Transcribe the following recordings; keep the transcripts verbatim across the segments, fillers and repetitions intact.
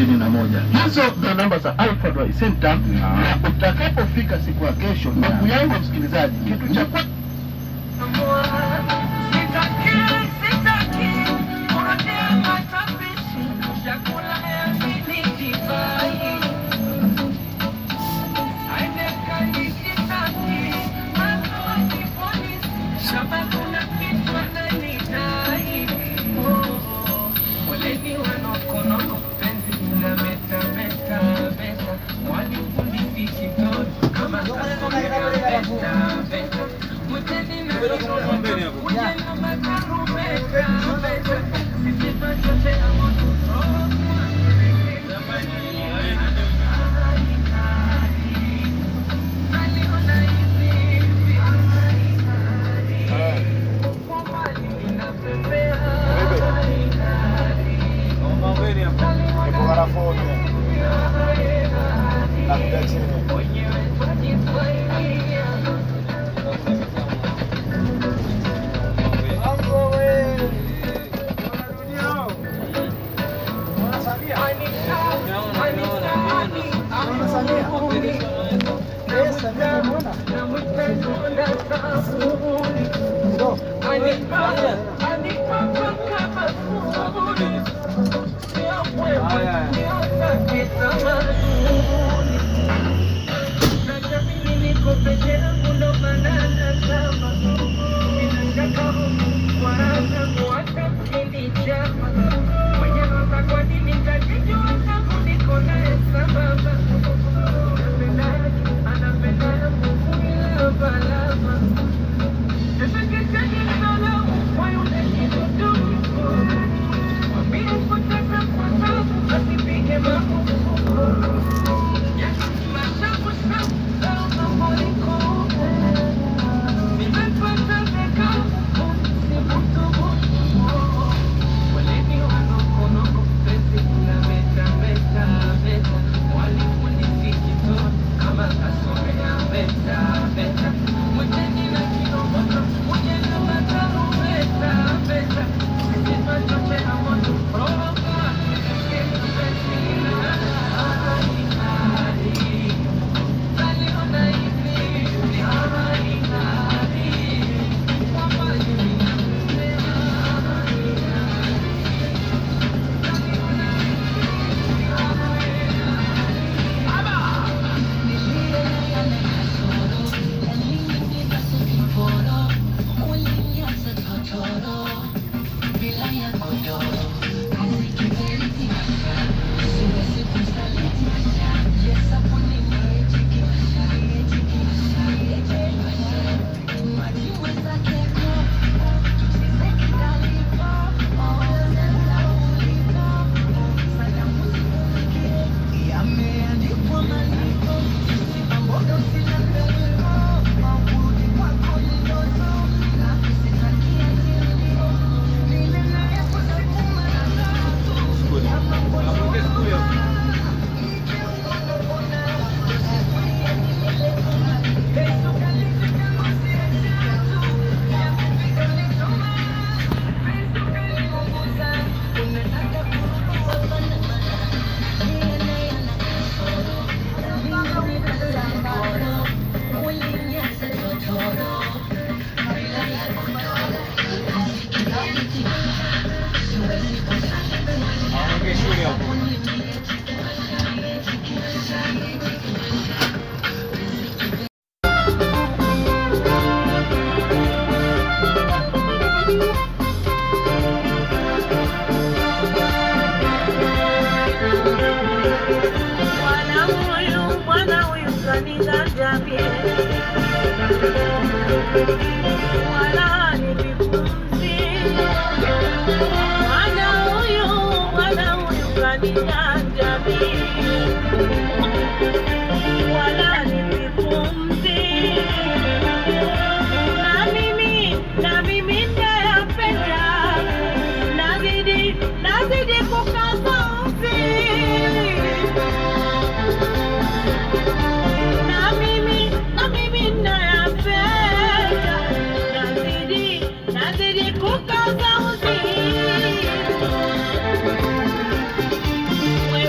sitini na moja. Hizo the numbers are alpha by same time. Na utakapofika siku ya kesho, ndugu yangu msikilizaji, kitu cha kwa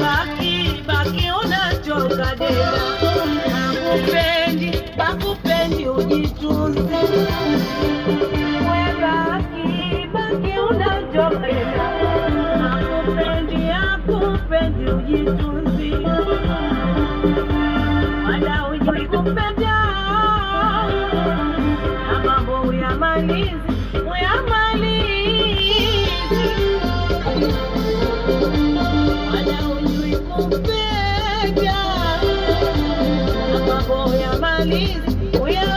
baki baki unachoka dela nakupendi bakupendi ujitunze wewe baki baki unachoka dela nakupendi akupendi ujitunze wala ujikupenda mambo ya malizi ya malizi we are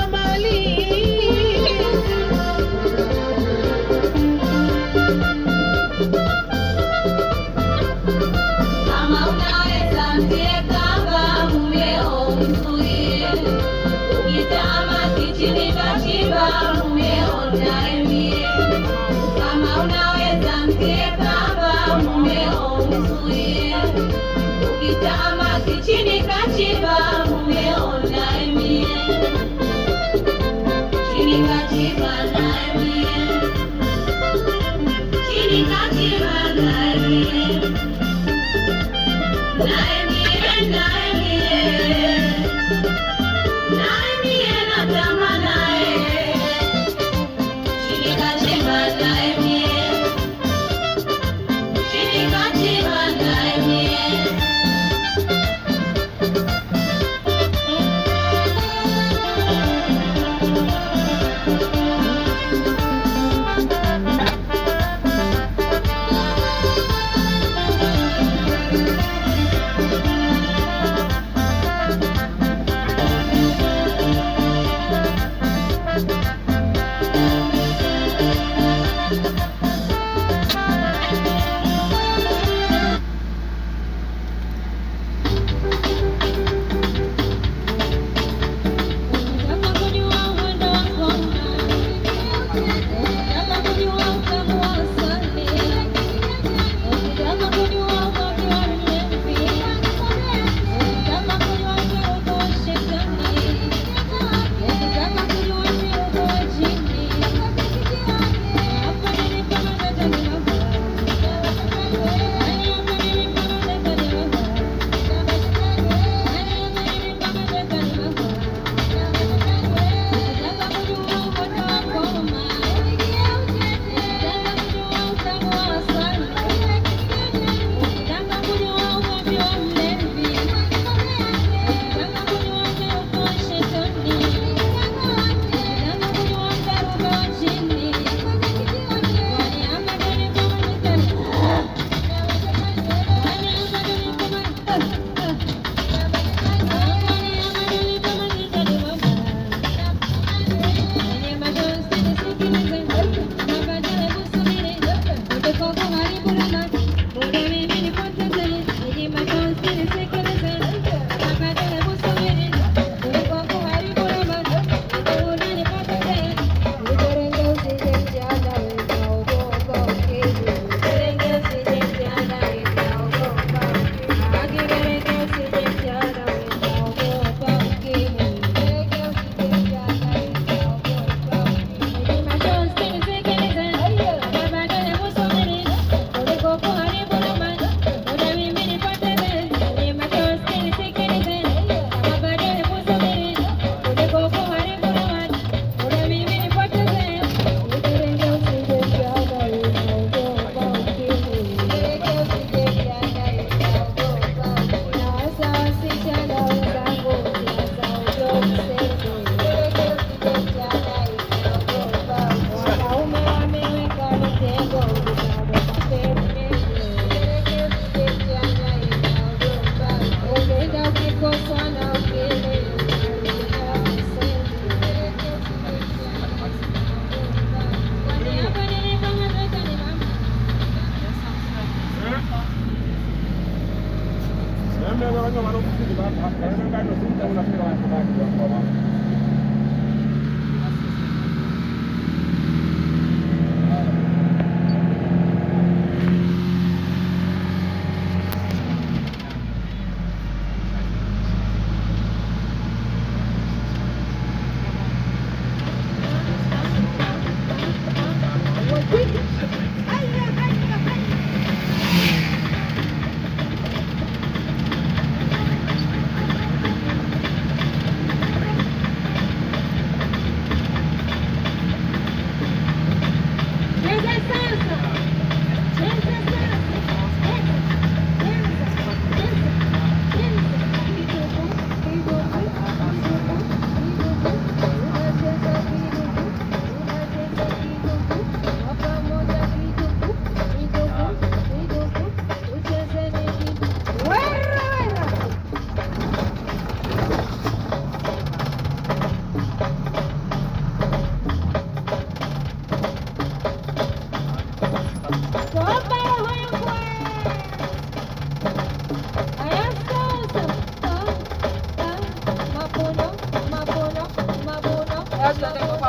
I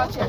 Aku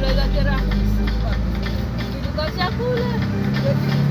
dah terang. Itu kau siapa lah?